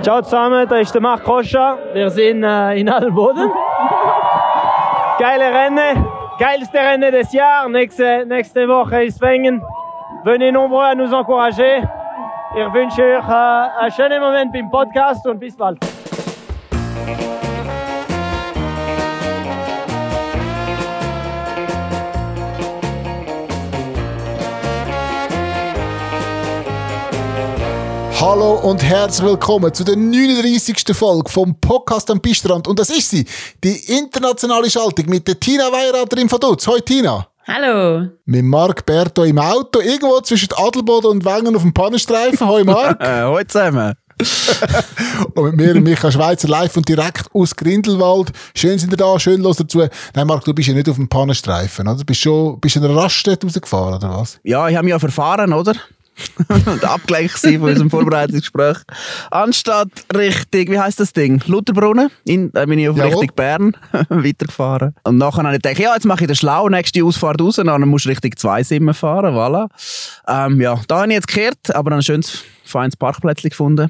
Ciao zusammen, da ist der Marc Rosch. Wir sind in Adelboden. Geile Rennen, geilste Rennen des Jahres. Nächste Woche ist Wengen. Venez nombreux à nous encourager. Ich wünsche euch einen schönen Moment beim Podcast und bis bald. Hallo und herzlich willkommen zu der 39. Folge vom Podcast am Pistrand. Und das ist sie, die internationale Schaltung mit der Tina Weirather im Vaduz. Hoi Tina. Hallo. Mit Marc Berthod im Auto, irgendwo zwischen Adelboden und Wengen auf dem Pannenstreifen. Hoi Marc. Hoi zusammen. Und mit mir, Micha Schweizer, live und direkt aus Grindelwald. Schön sind ihr da, schön los dazu. Nein, Marc, du bist ja nicht auf dem Pannenstreifen, oder? Du bist in einer Raststätte rausgefahren, oder was? Ja, ich habe mich ja verfahren, oder? Und Abgleich von unserem Vorbereitungsgespräch. Anstatt richtig, wie heisst das Ding? Lauterbrunnen. Da bin ich auf Richtung Bern weitergefahren. Und nachher habe ich gedacht, ja, jetzt mache ich den Schlau, nächste Ausfahrt raus, dann musst du Richtung Zweisimmen fahren, voilà. Ja, da habe ich jetzt gekehrt, aber ein schönes, feines Parkplätzchen gefunden.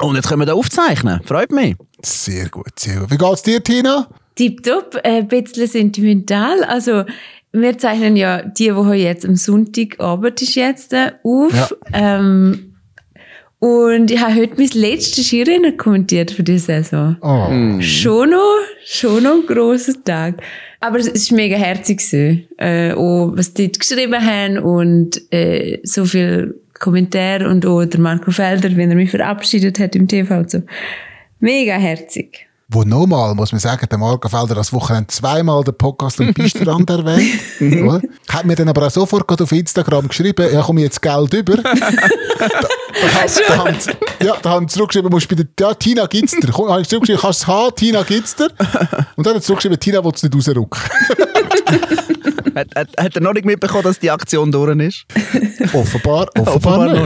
Und jetzt können wir da aufzeichnen. Freut mich. Sehr gut, sehr gut. Wie geht's dir, Tina? Tipptopp, ein bisschen sentimental. Also, wir zeichnen ja die Woche jetzt am Sonntagabend ist jetzt auf. Ja. Und ich habe heute mein letztes Skirennen kommentiert für diese Saison. Oh. Schon noch ein grosser Tag. Aber es war mega herzig, auch was die geschrieben haben und so viele Kommentare und auch der Marco Felder, wenn er mich verabschiedet hat im TV und so. Mega herzig. Wo nochmal, muss man sagen, der Marco Felder das Wochenende zweimal den Podcast am Pistrand erwähnt. Oder? Hat mir dann aber auch sofort auf Instagram geschrieben, ja, komme ich jetzt Geld über. Da haben sie zurückgeschrieben, musst bei der Tina Ginster. Da habe ich zurückgeschrieben, kannst du es haben, Tina Ginster. Und dann hat sie zurückgeschrieben, Tina will es nicht rausrücken. Hat er noch nicht mitbekommen, dass die Aktion durch ist? Offenbar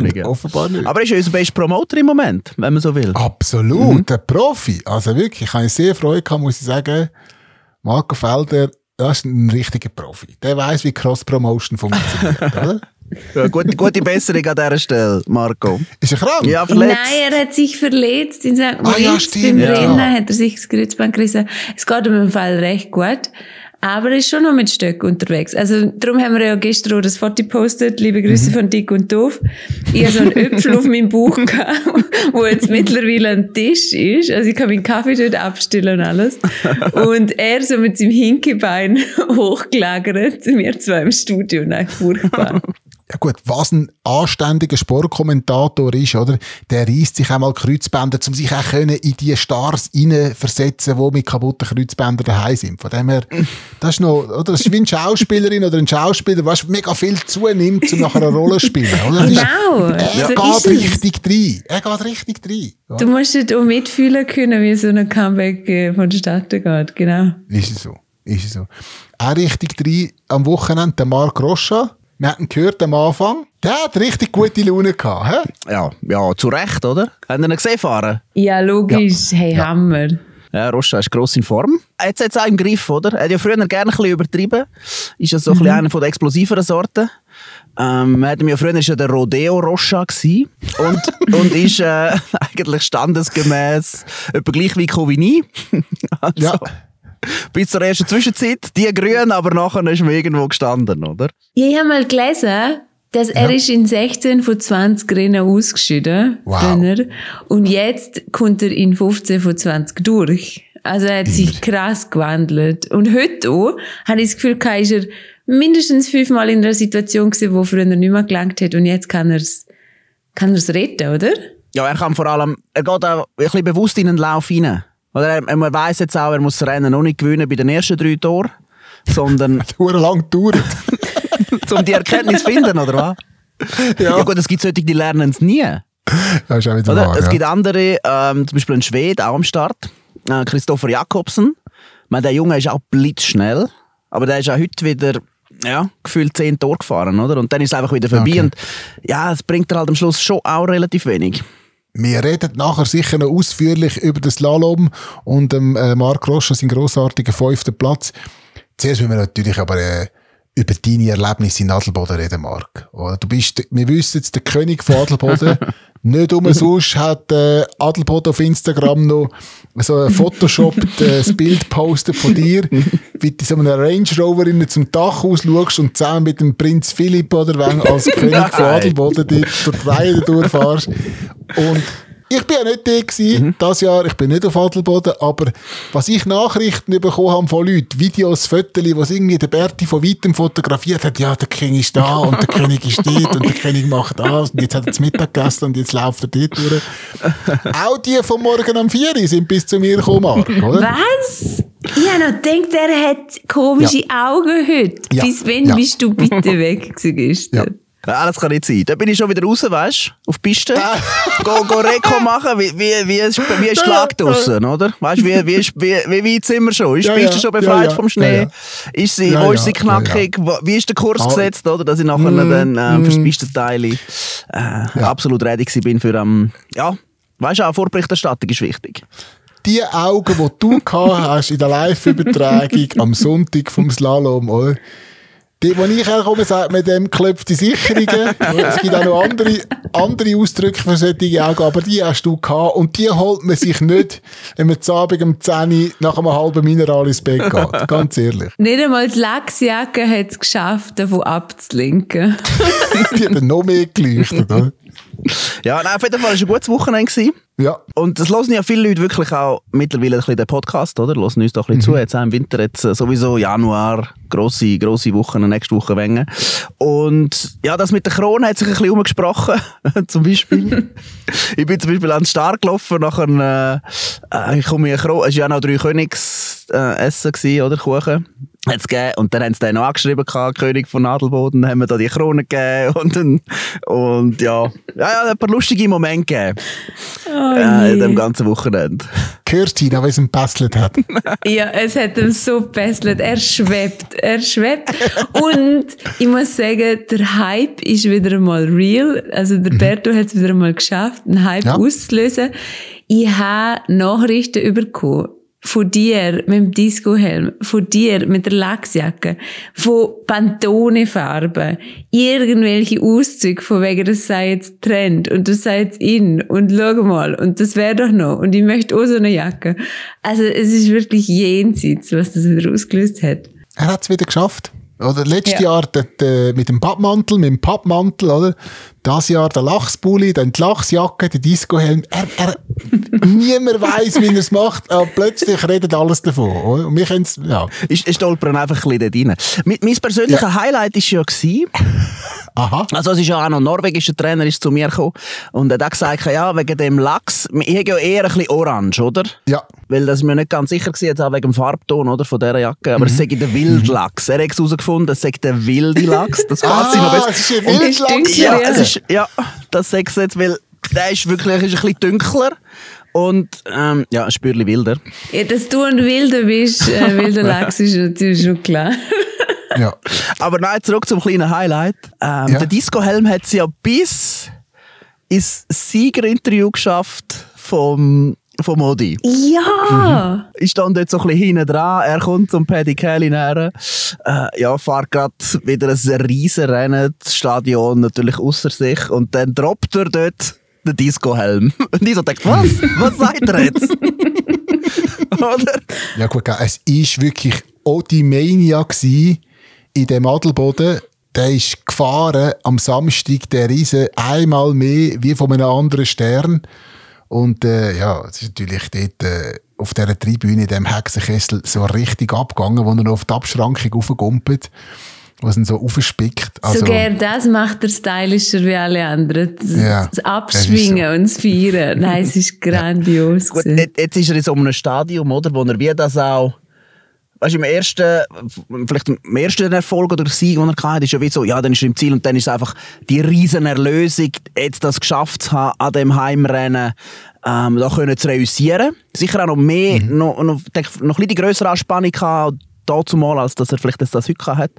nicht. Ja. Offenbar nicht. Aber er ist ja unser bester Promoter im Moment, wenn man so will. Absolut, der Profi. Also wirklich, ich habe sehr Freude gehabt, muss ich sagen. Marco Felder, das ist ein richtiger Profi. Der weiss, wie Cross-Promotion funktioniert, oder? Ja, gute Besserung an dieser Stelle, Marco. Ist er krank? Ja, verletzt. Nein, er hat sich verletzt. In St. Moritz beim Rennen hat er sich das Kreuzband gerissen. Es geht um den Fall recht gut. Aber er ist schon noch mit Stöcken unterwegs. Also, darum haben wir ja gestern auch das Foto gepostet. Liebe Grüße von Dick und Doof. Ich habe so einen Öpfel auf meinem Bauch gehabt, wo jetzt mittlerweile ein Tisch ist. Also, ich kann meinen Kaffee dort abstellen und alles. Und er so mit seinem Hinkebein hochgelagert. Wir zwei im Studio. Nein, furchtbar. Ja gut, was ein anständiger Sportkommentator ist, oder? Der reisst sich einmal Kreuzbänder, um sich auch in die Stars hineinversetzen, die mit kaputten Kreuzbändern daheim sind. Von dem her, das ist noch, oder? Das ist wie eine Schauspielerin oder ein Schauspieler, der mega viel zunimmt, um nachher eine Rolle zu spielen. Oder? Genau. Er geht richtig rein. Ja. Du musst nicht auch mitfühlen können, wie so ein Comeback vonstatten geht, genau. Ist es so. Auch richtig rein am Wochenende, der Marc Rosch. Wir hatten gehört am Anfang, der hat richtig gute Laune gehabt. He? Ja, zu Recht, oder? Haben Sie ihn gesehen fahren? Ja, logisch. Ja. Hey, ja. Hammer. Ja, Rocha ist gross in Form. Er hat es jetzt auch im Griff, oder? Er hat ja früher gerne ein bisschen übertrieben. Ist ja so ein bisschen einer von der explosiveren Sorten. Früher war ja der Rodeo Rocha und ist eigentlich standesgemäß etwa gleich wie Covini. Also. Ja. Bis zur ersten Zwischenzeit, die grün, aber nachher ist mir irgendwo gestanden, oder? Ich habe mal gelesen, dass er ist in 16 von 20 Rennen ausgeschieden. Wow. Und jetzt kommt er in 15 von 20 durch. Also er hat sich krass gewandelt. Und heute auch, habe ich das Gefühl, ist er mindestens 5-mal in einer Situation gewesen, wo früher nicht mehr gelangt hat. Und jetzt kann er's retten, oder? Ja, er kann vor allem, er geht auch ein bisschen bewusst in den Lauf hinein. Oder man weiss jetzt auch, er muss das Rennen noch nicht gewinnen bei den ersten 3 Toren, sondern... Es hat lang gedauert. Um die Erkenntnis zu finden, oder was? Ja gut, es gibt solche, die lernen es nie. Das ist auch wieder wahr, es gibt andere, zum Beispiel ein Schwede, auch am Start, Christopher Jakobsen. Ich meine, der Junge ist auch blitzschnell, aber der ist auch heute wieder... Ja, gefühlt 10 Tore gefahren, oder? Und dann ist es einfach wieder vorbei und ja, es bringt er halt am Schluss schon auch relativ wenig. Wir reden nachher sicher noch ausführlich über den Slalom und Marc Rosch und seinen grossartigen 5. Platz. Zuerst müssen wir natürlich aber über deine Erlebnisse in Adelboden reden, Marc. Du bist, wir wissen jetzt, der König von Adelboden, Nicht umsonst hat Adelboden auf Instagram noch so ein Photoshop das Bild gepostet von dir, wie du so einen Range Rover zum Dach ausschaust und zusammen mit dem Prinz Philipp oder wenn als König von Adelboden durch die Weide durchfährst. Und ich war ja nicht da gewesen, das Jahr, ich bin nicht auf Adelboden, aber was ich Nachrichten bekommen habe von Leuten, Videos, Fotos, wo irgendwie der Berti von weitem fotografiert hat, ja, der King ist da und der König ist dort und der König macht das und jetzt hat er zu Mittag gegessen und jetzt läuft er dort durch. Auch die von morgen am 4 Uhr sind bis zu mir gekommen, Marc, oder? Was? Ich habe noch gedacht, er hat komische Augen heute. Ja. Bis wann bist du bitte weg gewesen? Ja. Nein, das kann nicht sein. Da bin ich schon wieder raus, weißt du, auf die Piste. Go Reko machen, wie ist die Lage draussen, oder? Weißt du, wie weit sind wir schon? Ist die Piste schon befreit vom Schnee? Ist sie, wo ist sie knackig? Ja, ja. Wie ist der Kurs gesetzt, oder? Dass ich nachher dann fürs Pistenteil absolut ready bin für weißt du, auch Vorberichterstattung ist wichtig. Die Augen, die du gehabt hast in der Live-Übertragung am Sonntag vom Slalom, oder? Die, die ich herkomme, sagt, mit dem klopft die Sicherungen. Es gibt auch noch andere Ausdrücke für solche Augen, aber die hast du gehabt. Und die holt man sich nicht, wenn man zu Abend um 10 Uhr nach einem halben Mineral ins Bett geht. Ganz ehrlich. Nicht einmal die Lachsjacke hat es geschafft, davon abzulenken. Die hat noch mehr geleuchtet, oder? Ja, nein, auf jeden Fall war es ein gutes Wochenende. Ja. Und das hören ja viele Leute wirklich auch mittlerweile ein bisschen den Podcast, oder? Hören uns doch ein bisschen zu. Jetzt im Winter, jetzt sowieso Januar, grosse Wochen, nächste Woche Wengen. Und ja, das mit der Krone hat sich ein bisschen umgesprochen. Zum Beispiel. Ich bin zum Beispiel an den Star gelaufen, nachher komme ich Krone. Es war ja noch 3 Königsessen gewesen, oder? Kuchen. Hat's gegeben. Und dann haben sie den noch angeschrieben, König von Adelboden, haben wir da die Krone gegeben und ja, ein paar lustige Momente gegeben. Oh, in dem ganzen Wochenende. Gehört ihn, aber es ihm gebesselt hat. Ja, es hat ihm so gebesselt. Er schwebt. Und ich muss sagen, der Hype ist wieder einmal real. Also der Berthod hat es wieder einmal geschafft, einen Hype auszulösen. Ich habe Nachrichten bekommen. Von dir mit dem Discohelm, von dir mit der Lachsjacke, von Pantone-Farben, irgendwelche Auszüge, von wegen, das sei jetzt Trend und das sei jetzt in und schau mal und das wäre doch noch und ich möchte auch so eine Jacke. Also es ist wirklich jenseits, was das wieder ausgelöst hat. Er hat es wieder geschafft. Oder letztes Jahr mit dem Pappmantel, oder? Das Jahr der Lachspulli, dann die Lachsjacke, der Discohelm. Niemand weiss, wie er es macht, aber plötzlich redet alles davon. Oder? Und wir können es, Ich stolpere einfach ein bisschen dort rein. Mein persönlicher Highlight war ja gewesen. Aha. Also es ist ja auch noch ein norwegischer Trainer ist zu mir gekommen und hat auch gesagt, ja, wegen dem Lachs, ich habe ja eher ein bisschen orange, oder? Ja. Weil das mir nicht ganz sicher war, auch wegen dem Farbton oder, von dieser Jacke, aber es sei der Wildlachs. Er hat es herausgefunden, es sei der wilde Lachs. Das passt sich noch besser. Es ist ein Wildlachs. Ja, das sei es jetzt, weil der ist wirklich ein bisschen dunkler. Und, ein Spürchen wilder. Ja, dass du ein Wilder bist, wilder Lachs ist natürlich schon klar. Ja. Aber nein, zurück zum kleinen Highlight. Der Discohelm hat es ja bis ins Siegerinterview geschafft vom Odi. Ja! Ich stand dort so ein bisschen hinten dran, er kommt zum Paddy Kelly näher. Fahrt gerade wieder ein Riesenrennen, das Stadion natürlich außer sich und dann droppt er dort den Discohelm. Und ich so denke, was? Was sagt er jetzt? Oder? Ja gut, es ist wirklich Odimania gsi in dem Adelboden. Der ist gefahren am Samstag, der Riese, einmal mehr wie von einem anderen Stern. Und es ist natürlich dort auf dieser Tribüne, in diesem Hexenkessel, so richtig abgegangen, wo er noch auf die Abschrankung raufgumpelt, was ihn so aufspickt. Also, sogar das macht er stylischer wie alle anderen. Das Abschwingen und das Feiern. Nein, es ist grandios. Gut, jetzt ist er in so einem Stadium, oder, wo er wie das auch... Weißt, im ersten Erfolg oder Sieg, den er hatte, ist ja wie so, ja, dann ist er im Ziel und dann ist es einfach die riesen Erlösung, jetzt das geschafft zu haben, an dem Heimrennen da können zu reüssieren. Sicher auch noch mehr, noch ein bisschen grössere Anspannung hatte, dazumal, als dass er vielleicht das heute hat.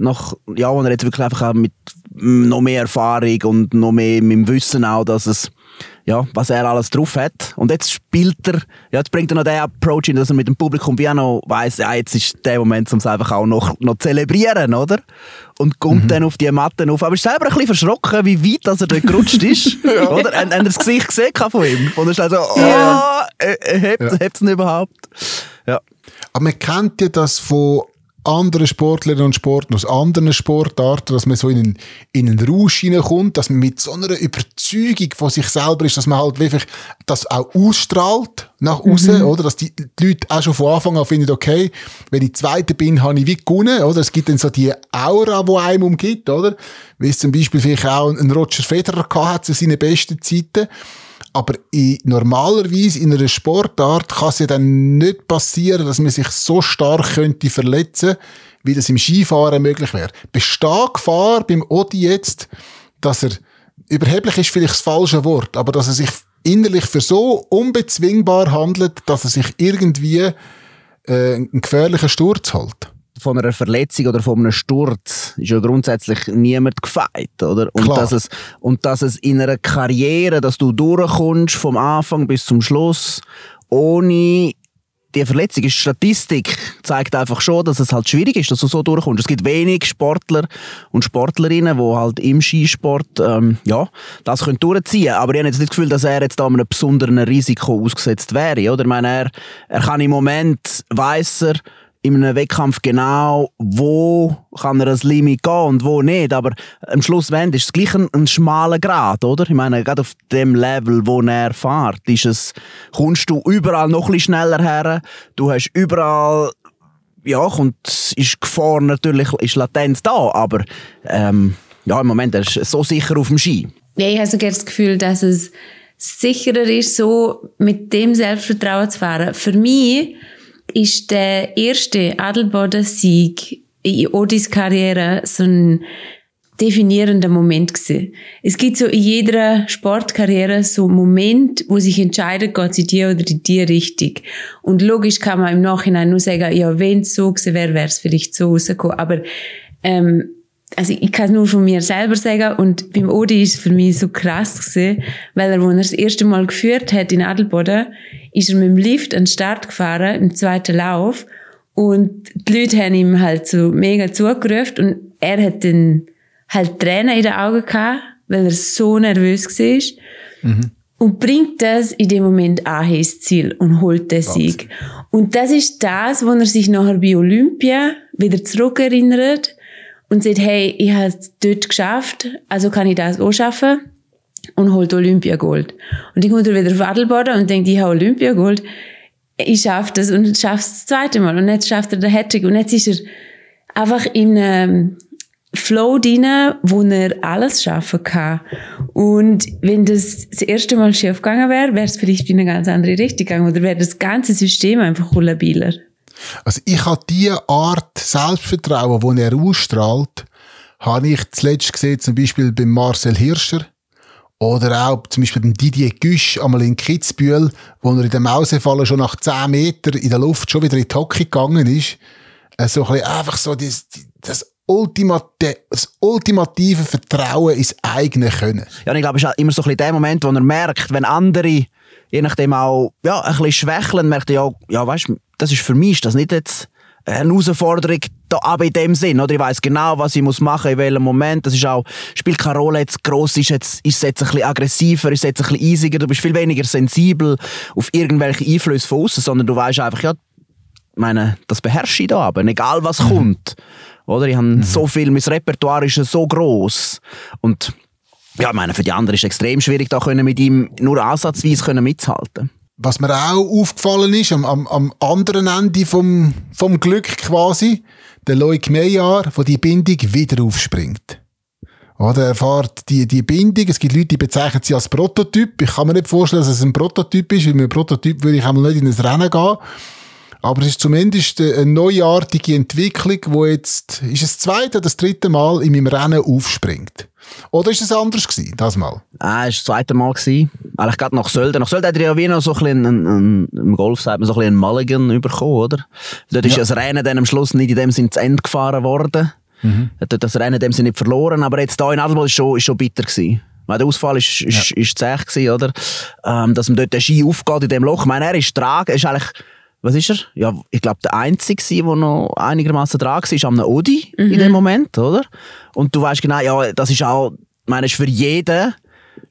Wo er jetzt wirklich einfach auch mit noch mehr Erfahrung und noch mehr mit dem Wissen auch, dass es ja, was er alles drauf hat. Und jetzt spielt er, ja, jetzt bringt er noch den Approach in, dass er mit dem Publikum wie auch noch weiss, ja, jetzt ist der Moment, um es einfach auch noch zu zelebrieren, oder? Und kommt dann auf die Matten auf. Aber ist selber ein bisschen verschrocken, wie weit dass er dort gerutscht ist, oder? Habt ihr das Gesicht gesehen von ihm? Und er ist also, hebt's ihn überhaupt? Ja. Aber man kennt ja das von anderen Sportlerinnen und Sportlern aus anderen Sportarten, dass man so in einen Rausch hineinkommt, dass man mit so einer Überzeugung von sich selber ist, dass man halt wirklich das auch ausstrahlt nach außen, oder? Dass die Leute auch schon von Anfang an finden, okay, wenn ich Zweiter bin, habe ich wie gewonnen, oder? Es gibt dann so die Aura, die einem umgibt, oder? Wie es zum Beispiel vielleicht auch ein Roger Federer hatte zu seinen besten Zeiten. Aber normalerweise in einer Sportart kann es ja dann nicht passieren, dass man sich so stark könnte verletzen, wie das im Skifahren möglich wäre. Besteht Gefahr beim Odi jetzt, dass er, überheblich ist vielleicht das falsche Wort, aber dass er sich innerlich für so unbezwingbar handelt, dass er sich irgendwie einen gefährlichen Sturz hält? Von einer Verletzung oder von einem Sturz ist ja grundsätzlich niemand gefeit, oder? Und dass es in einer Karriere, dass du durchkommst vom Anfang bis zum Schluss, ohne die Verletzung, ist Statistik, zeigt einfach schon, dass es halt schwierig ist, dass du so durchkommst. Es gibt wenig Sportler und Sportlerinnen, die halt im Skisport das können durchziehen. Aber ich habe jetzt nicht das Gefühl, dass er jetzt da einem besonderen Risiko ausgesetzt wäre, oder? Ich meine, er kann im Moment, weiss er, in einem Wettkampf genau, wo kann er das Limit gehen und wo nicht. Aber am Schluss ist es gleich ein schmaler Grat, oder? Ich meine, gerade auf dem Level, wo er fährt, kommst du überall noch ein bisschen schneller her. Du hast überall, und ist Gefahr natürlich, ist latent da. Aber im Moment ist er so sicher auf dem Ski. Ja, ich habe sogar das Gefühl, dass es sicherer ist, so mit dem Selbstvertrauen zu fahren. Für mich ist der erste Adelboden-Sieg in Odis Karriere so ein definierender Moment gewesen. Es gibt so in jeder Sportkarriere so einen Moment, wo sich entscheidet, geht es in die oder in die Richtung. Und logisch kann man im Nachhinein nur sagen, ja, wenn es so gewesen wäre, wäre es vielleicht so rausgekommen. Aber also ich kann es nur von mir selber sagen, und beim Odi ist es für mich so krass gewesen, weil er, als er das erste Mal geführt hat in Adelboden, ist er mit dem Lift an den Start gefahren, im zweiten Lauf, und die Leute haben ihm halt so mega zugerufen, und er hat dann halt Tränen in den Augen gehabt, weil er so nervös war. Und bringt das in dem Moment an ins Ziel und holt den Sieg. Und das ist das, wo er sich nachher bei Olympia wieder zurückerinnert, und sagt, hey, ich habe es dort geschafft, also kann ich das auch schaffen, und holt Olympiagold. Und dann kommt er wieder auf Adelboden und denkt, ich habe Olympiagold, ich schaffe das, und schaffe es das zweite Mal, und jetzt schafft er den Hattrick, und jetzt ist er einfach in einem Flow drin, wo er alles schaffen kann. Und wenn das erste Mal schief gegangen wäre, wäre es vielleicht in eine ganz andere Richtung gegangen, oder wäre das ganze System einfach kollabiler. Also ich habe die Art Selbstvertrauen, die er ausstrahlt, habe ich zuletzt gesehen, zum Beispiel beim Marcel Hirscher oder auch zum Beispiel beim Didier Güsch, einmal in Kitzbühel, wo er in der Mausefalle schon nach 10 Metern in der Luft schon wieder in die Hocke gegangen ist. So ein bisschen einfach so das ultimative Vertrauen ins eigene Können. Ja, ich glaube, es ist immer so ein bisschen der Moment, wo er merkt, wenn andere, je nachdem auch ein bisschen schwächeln, merkt er, das ist für mich ist das nicht jetzt eine Herausforderung, aber in dem Sinn, oder? Ich weiss genau, was ich machen muss, in welchem Moment. Das ist auch, spielt keine Rolle, jetzt gross ist es jetzt ein bisschen aggressiver, ist es jetzt ein bisschen eisiger, du bist viel weniger sensibel auf irgendwelche Einflüsse von außen, sondern du weißt einfach, das beherrsche ich da, aber egal was kommt. Oder? Ich habe so viel, mein Repertoire ist so gross. Und für die anderen ist es extrem schwierig, da können mit ihm nur ansatzweise mitzuhalten. Was mir auch aufgefallen ist, am anderen Ende vom Glück quasi, der Loic Meillard, der die Bindung wieder aufspringt. Oder er fährt die Bindung, es gibt Leute, die bezeichnen sie als Prototyp. Ich kann mir nicht vorstellen, dass es ein Prototyp ist, weil mit einem Prototyp würde ich einmal nicht in ein Rennen gehen. Aber es ist zumindest eine neuartige Entwicklung, wo jetzt, ist es das zweite oder das dritte Mal in meinem Rennen aufspringt? Oder ist es anders gewesen, das Mal? Ah, es war das zweite Mal gewesen. Eigentlich gerade nach Sölden. Nach Sölden hat er ja wie noch so ein bisschen im Golf sagt man so ein bisschen einen Mulligan bekommen, oder? Dort ist das Rennen dann am Schluss nicht in dem Sinn zu Ende gefahren worden. Dort hat das Rennen in dem Sinn nicht verloren. Aber jetzt hier in Adelboden war es schon bitter gewesen. Der Ausfall war zäh gewesen, oder? Dass man dort den Ski aufgeht in dem Loch. Ich meine, er ist tragen, ist eigentlich, was ist er? Ja, ich glaube, der Einzige, der noch einigermaßen tragen war, am Odi in dem Moment, oder? Und du weißt genau, ja, das ist auch, ich meine, ist für jeden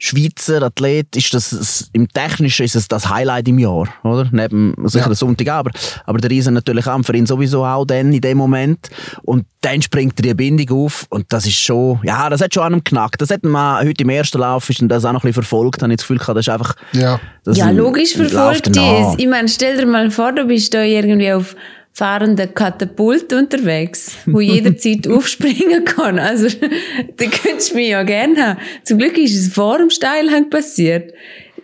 Schweizer Athlet ist das, im Technischen ist es das Highlight im Jahr, oder? Neben sicher der Sonntag, aber der Riesen natürlich auch, für ihn sowieso auch dann in dem Moment. Und dann springt die Bindung auf und das ist schon, ja, das hat schon an einem knackt. Das hat man heute im ersten Lauf, ist das auch noch ein bisschen verfolgt, habe ich das Gefühl gehabt, das ist einfach... Ja, logisch verfolgt es. Ich meine, stell dir mal vor, du bist da irgendwie auf fahrenden Katapult unterwegs, wo jederzeit aufspringen kann. Also, da könntest du mich ja gerne haben. Zum Glück ist es vor dem Steilhang passiert.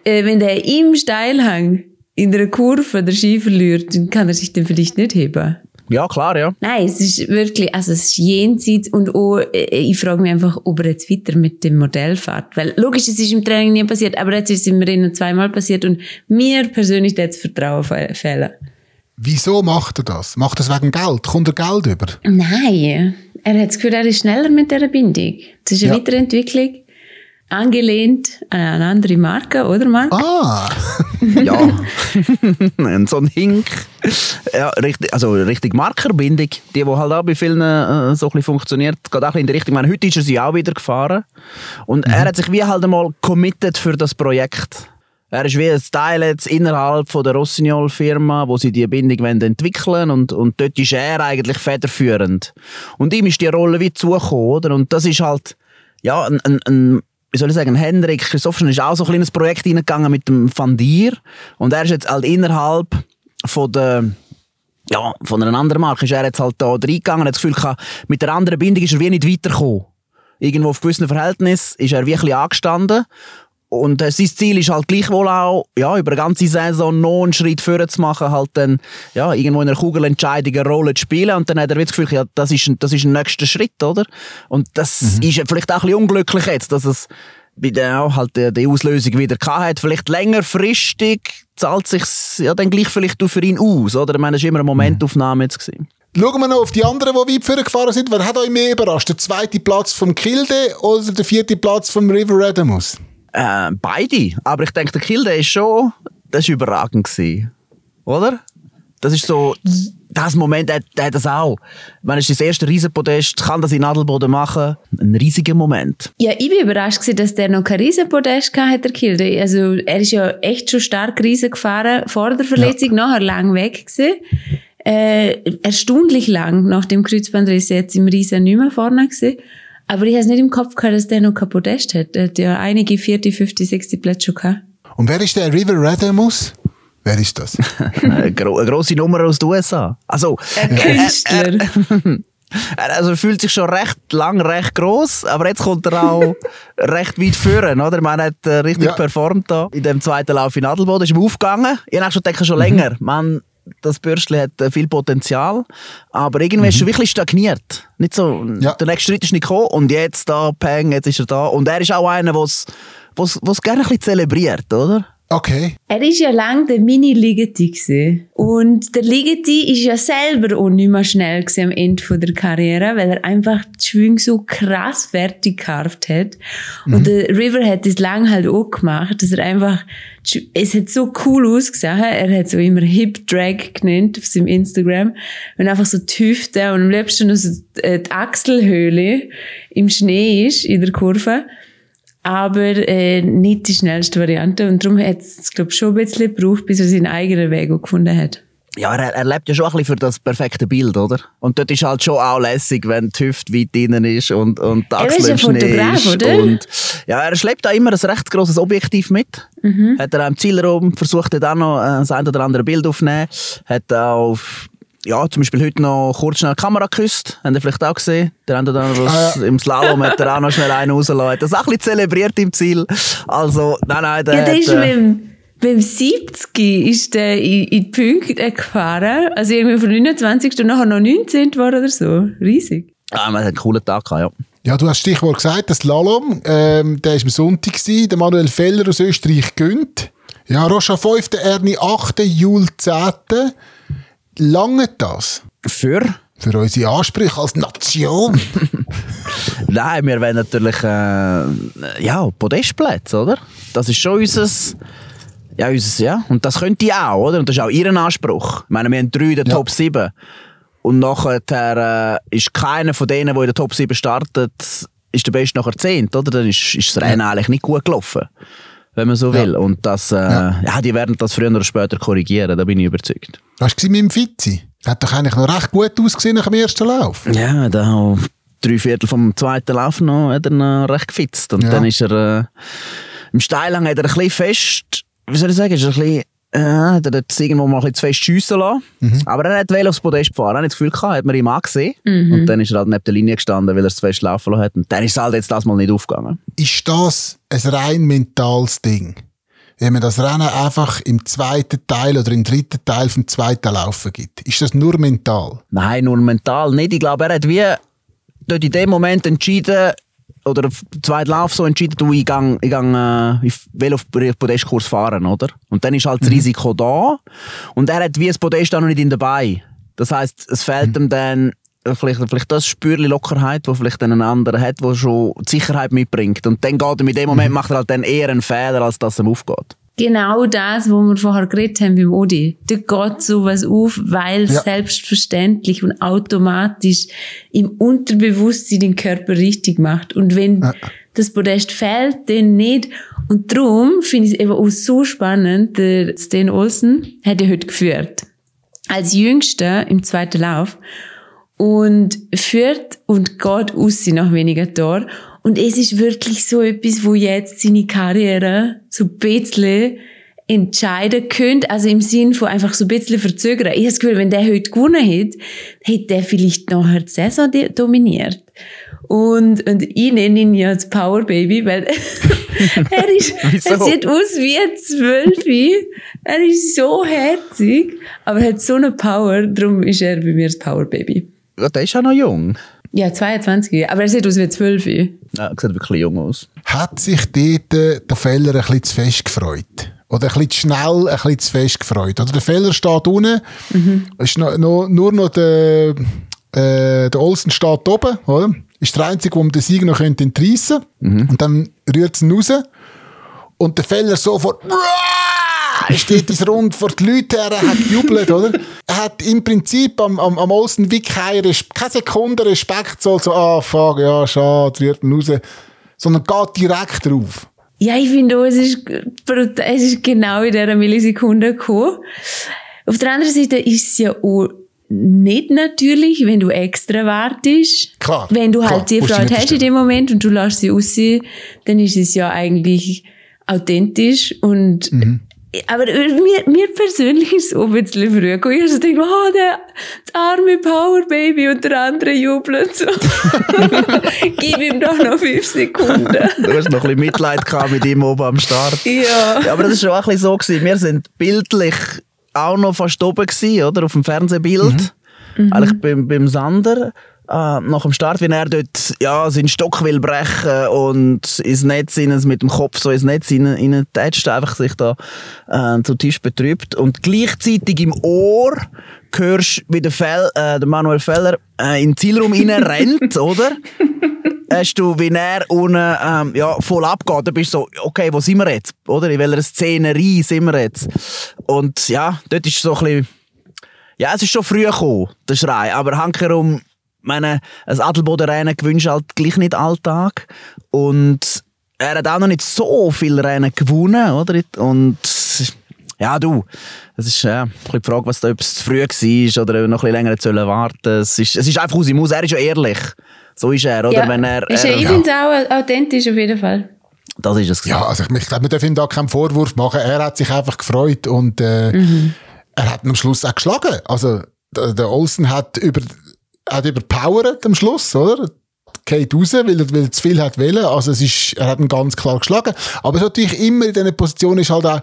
Wenn der im Steilhang in einer Kurve der Ski verliert, dann kann er sich dann vielleicht nicht heben. Ja, klar, ja. Nein, es ist wirklich, also es ist jenseits und auch, ich frage mich einfach, ob er jetzt weiter mit dem Modell fährt. Weil logisch, es ist im Training nie passiert, aber jetzt ist es im Rennen zweimal passiert und mir persönlich hat das Vertrauen fehlen. Wieso macht er das? Macht er es wegen Geld? Kommt er Geld über? Nein. Er hat das Gefühl, er ist schneller mit dieser Bindung. Das ist eine Weiterentwicklung. Angelehnt an andere Marken, oder Marc? Ah! Ja. So ein Hink. Ja, richtig, also richtig Markerbindung. Die halt auch bei vielen so ein bisschen funktioniert. Geht auch in die Richtung. Ich meine, heute ist er sie auch wieder gefahren. Und er hat sich wie halt einmal committed für das Projekt. Er ist wie ein Teil jetzt innerhalb von der Rossignol-Firma, wo sie diese Bindung entwickeln wollen. Und dort ist er eigentlich federführend. Und ihm ist die Rolle wie zugekommen, oder? Und das ist halt, ja, ein wie soll ich sagen, Henrik Christophsen ist auch so ein kleines Projekt reingegangen mit dem Van Dier. Und er ist jetzt halt innerhalb von der, ja, von einer anderen Marke ist er jetzt halt da reingegangen. Er hat das Gefühl gehabt, mit der anderen Bindung ist er wie nicht weitergekommen. Irgendwo auf gewissen Verhältnissen ist er wie ein bisschen angestanden. Und sein Ziel ist halt gleichwohl auch, ja, über eine ganze Saison noch einen Schritt vorher zu machen, halt dann, ja, irgendwo in einer Kugelentscheidung eine Rolle zu spielen. Und dann hat er das Gefühl, ja, das ist ein nächster Schritt, oder? Und das ist vielleicht auch ein bisschen unglücklich jetzt, dass es bei der, halt, die Auslösung wieder hatte. Vielleicht längerfristig zahlt sich ja dann gleich vielleicht für ihn aus, oder? Ich meine, das war immer eine Momentaufnahme jetzt gewesen. Schauen wir noch auf die anderen, die weit vorne gefahren sind. Wer hat euch mehr überrascht? Der zweite Platz vom Kilde oder der vierte Platz vom River Radamus? Beide. Aber ich denke, der Kilde ist schon, das war überragend gewesen. Oder? Das ist so, das Moment, der hat das auch. Wenn es das erste Riesenpodest, kann das in Adelboden machen. Ein riesiger Moment. Ja, ich war überrascht gewesen, dass der noch kein Riesenpodest hatte, der Kilde. Also, er ist ja echt schon stark Riesen gefahren, vor der Verletzung, nachher lang weg gewesen. Erstaunlich lang nach dem Kreuzbandriss jetzt im Riesen nicht mehr vorne gewesen. Aber ich habe es nicht im Kopf gehabt, dass der noch kein Podest hat. Er hat ja einige 4., 5., 6. Plätze schon gehabt. Und wer ist der River Radamus? Wer ist das? Eine grosse Nummer aus den USA. Also, ein Künstler. Er fühlt sich schon recht lang, recht gross, aber jetzt kommt er auch recht weit führen, oder? Man hat richtig performt da in dem zweiten Lauf in Adelboden. Ist ihm aufgegangen. Ich habe schon länger. Man, das Bürstchen hat viel Potenzial, aber irgendwie ist er wirklich stagniert. Nicht so, der nächste Schritt ist nicht gekommen und jetzt da, peng, jetzt ist er da. Und er ist auch einer, der es gerne ein bisschen zelebriert, oder? Okay. Er war ja lange der Mini-Ligeti. Und der Ligeti war ja selber auch nicht mehr schnell am Ende der Karriere, weil er einfach die Schwünge so krass fertig gekarft hat. Und der River hat das lange halt auch gemacht, dass er einfach, es hat so cool ausgesehen, er hat so immer Hip-Drag genannt auf seinem Instagram. Und einfach so die Hüfte und am liebsten noch so die Achselhöhle im Schnee ist, in der Kurve. Aber nicht die schnellste Variante. Und darum hat es, glaube ich, schon ein bisschen gebraucht, bis er seinen eigenen Weg auch gefunden hat. Ja, er lebt ja schon ein bisschen für das perfekte Bild, oder? Und dort ist halt schon auch lässig, wenn die Hüfte weit drinnen ist und die Achsel im Schnee ist. Er ist ein Fotograf, oder? Und, ja, er schleppt auch immer ein recht grosses Objektiv mit. Hat er auch im Zielraum versucht, dort auch noch ein oder andere Bild aufzunehmen. Hat auch... Ja, zum Beispiel heute noch kurz schnell die Kamera geküsst. Habt ihr vielleicht auch gesehen? Der andere im Slalom hat er auch noch schnell einen rausgelassen. Hat das auch ein bisschen zelebriert im Ziel. Also, nein. Der ist beim 70 ist der in die Punkte gefahren. Also irgendwie von 29. und nachher noch 19. war oder so. Riesig. Ja, man hat einen coolen Tag gehabt, ja. Ja, du hast Stichwort gesagt, der Slalom. Der war am Sonntag gewesen. Der Manuel Feller aus Österreich gönnt. Ja, Rocha 5., Ernie 8., Jul 10., Lange das? Für? Für unsere Ansprüche als Nation. Nein, wir wollen natürlich ja, Podestplätze, oder? Das ist schon unser... Ja, unser, ja. Und das könnt ihr auch, oder? Und das ist auch ihr Anspruch. Ich meine, wir haben 3 in der Top 7. Und nachher ist keiner von denen, der in der Top 7 startet, ist der Beste nachher 10, oder? Dann ist das Rennen eigentlich nicht gut gelaufen, wenn man so will. Ja. Und das, ja, die werden das früher oder später korrigieren, da bin ich überzeugt. Was war mit dem Fitzi? Hat doch eigentlich noch recht gut ausgesehen nach dem ersten Lauf. Ja, da auch 3/4 vom zweiten Lauf noch, hat er noch recht gefitzt. Und dann ist er, im Steilhang hat er ein bisschen fest, wie soll ich sagen, ist er ein bisschen, hat er dort irgendwo mal ein bisschen zu fest schiessen lassen. Mhm. Aber er hat wollte aufs Podest fahren, hat das Gefühl gehabt, hat man ihn angesehen. Mhm. Und dann ist er halt neben der Linie gestanden, weil er es zu fest laufen lassen hat. Und dann ist es halt jetzt das Mal nicht aufgegangen. Ist das ein rein mentales Ding? Wenn man das Rennen einfach im zweiten Teil oder im dritten Teil vom zweiten Laufen gibt. Ist das nur mental? Nein, nur mental nicht. Ich glaube, er hat wie dort in dem Moment entschieden, oder im zweiten Lauf so entschieden, du, ich will auf den Podestkurs fahren, oder? Und dann ist halt das Risiko da. Und er hat wie das Podest auch noch nicht in den Beinen. Das heisst, es fehlt ihm dann vielleicht das Spürchen Lockerheit, das vielleicht einen anderen hat, der schon die Sicherheit mitbringt. Und dann geht er in dem Moment, macht er halt dann eher einen Fehler, als dass er aufgeht. Genau das, wo wir vorher geredet haben beim Odi. Dort geht sowas auf, weil selbstverständlich und automatisch im Unterbewusstsein den Körper richtig macht. Und wenn das Podest fällt, dann nicht. Und darum finde ich es eben auch so spannend, der Stan Olsen hat ja heute geführt. Als Jüngster im zweiten Lauf. Und führt und geht aus nach wenigen Tagen. Und es ist wirklich so etwas, wo jetzt seine Karriere so ein bisschen entscheiden könnte. Also im Sinn von einfach so ein bisschen verzögern. Ich habe das Gefühl, wenn der heute gewonnen hätte, hätte der vielleicht nachher die Saison dominiert. Und ich nenne ihn ja das Power Baby, weil er sieht aus wie ein 12. Er ist so herzig, aber er hat so eine Power, darum ist er bei mir das Power Baby. Ja, der ist ja noch jung. Ja, 22, aber er sieht aus wie 12. Ja, er sieht wirklich jung aus. Hat sich dort der Feller ein bisschen zu fest gefreut? Oder ein bisschen zu schnell, ein bisschen zu fest gefreut? Oder der Feller steht unten, ist nur noch der Olsen steht oben, oder? Ist der einzige, wo man den Sieg noch entreissen könnte. Und dann rührt es ihn raus. Und der Feller sofort steht es rund vor die Leute her, hat gejubelt, oder? Er hat im Prinzip am Olsen wie keine Sekunde Respekt, so, fuck, ja, schade, rührt ihn raus. Sondern geht direkt drauf. Ja, ich finde auch, es ist genau in dieser Millisekunde gekommen. Auf der anderen Seite ist es ja auch nicht natürlich, wenn du extra wartest. Klar, wenn du halt die Freude hast in dem Moment und du lässt sie raus, dann ist es ja eigentlich authentisch. Und aber mir persönlich ist es auch ein bisschen früh gekommen. Ich habe so gedacht, oh, das arme Power Baby und der andere jubelt so. Gib ihm doch noch 5 Sekunden. Du hast noch ein bisschen Mitleid mit ihm oben am Start. Ja. Aber das war schon auch ein bisschen so gewesen. Wir sind bildlich auch noch fast oben gewesen, oder? Auf dem Fernsehbild. Eigentlich beim Sander. Nach dem Start, wenn er dort seinen Stock will brechen und ins Netz rein, mit dem Kopf so ins Netz reintätscht, einfach sich da zutiefst betrübt. Und gleichzeitig im Ohr hörst du, wie der Manuel Feller in den Zielraum rennt, oder? Hast du, wie er unten voll abgeht, dann bist du so, okay, wo sind wir jetzt? Oder? In welcher Szenerie sind wir jetzt? Und ja, dort ist so ein bisschen, ja, es ist schon früh gekommen, der Schrei, aber handherum, ich meine, ein Adelboden-Rennen gewünscht halt gleich nicht Alltag. Und er hat auch noch nicht so viele Rennen gewonnen, oder? Und ja, es ist ein bisschen die Frage, ob es zu früh war oder noch ein bisschen länger sollen warten. Es ist einfach aus ihm aus. Er ist ja ehrlich. So ist er, oder? Ja, wenn er, ich finde es auch authentisch auf jeden Fall. Das ist es. Ja, also ich glaube, wir dürfen ihm da keinen Vorwurf machen. Er hat sich einfach gefreut und er hat ihn am Schluss auch geschlagen. Also der Olsen hat überpowert am Schluss, oder? Geht raus, weil er zu viel hat wollen. Also er hat ihn ganz klar geschlagen. Aber es ist natürlich immer in dieser Position ist halt auch,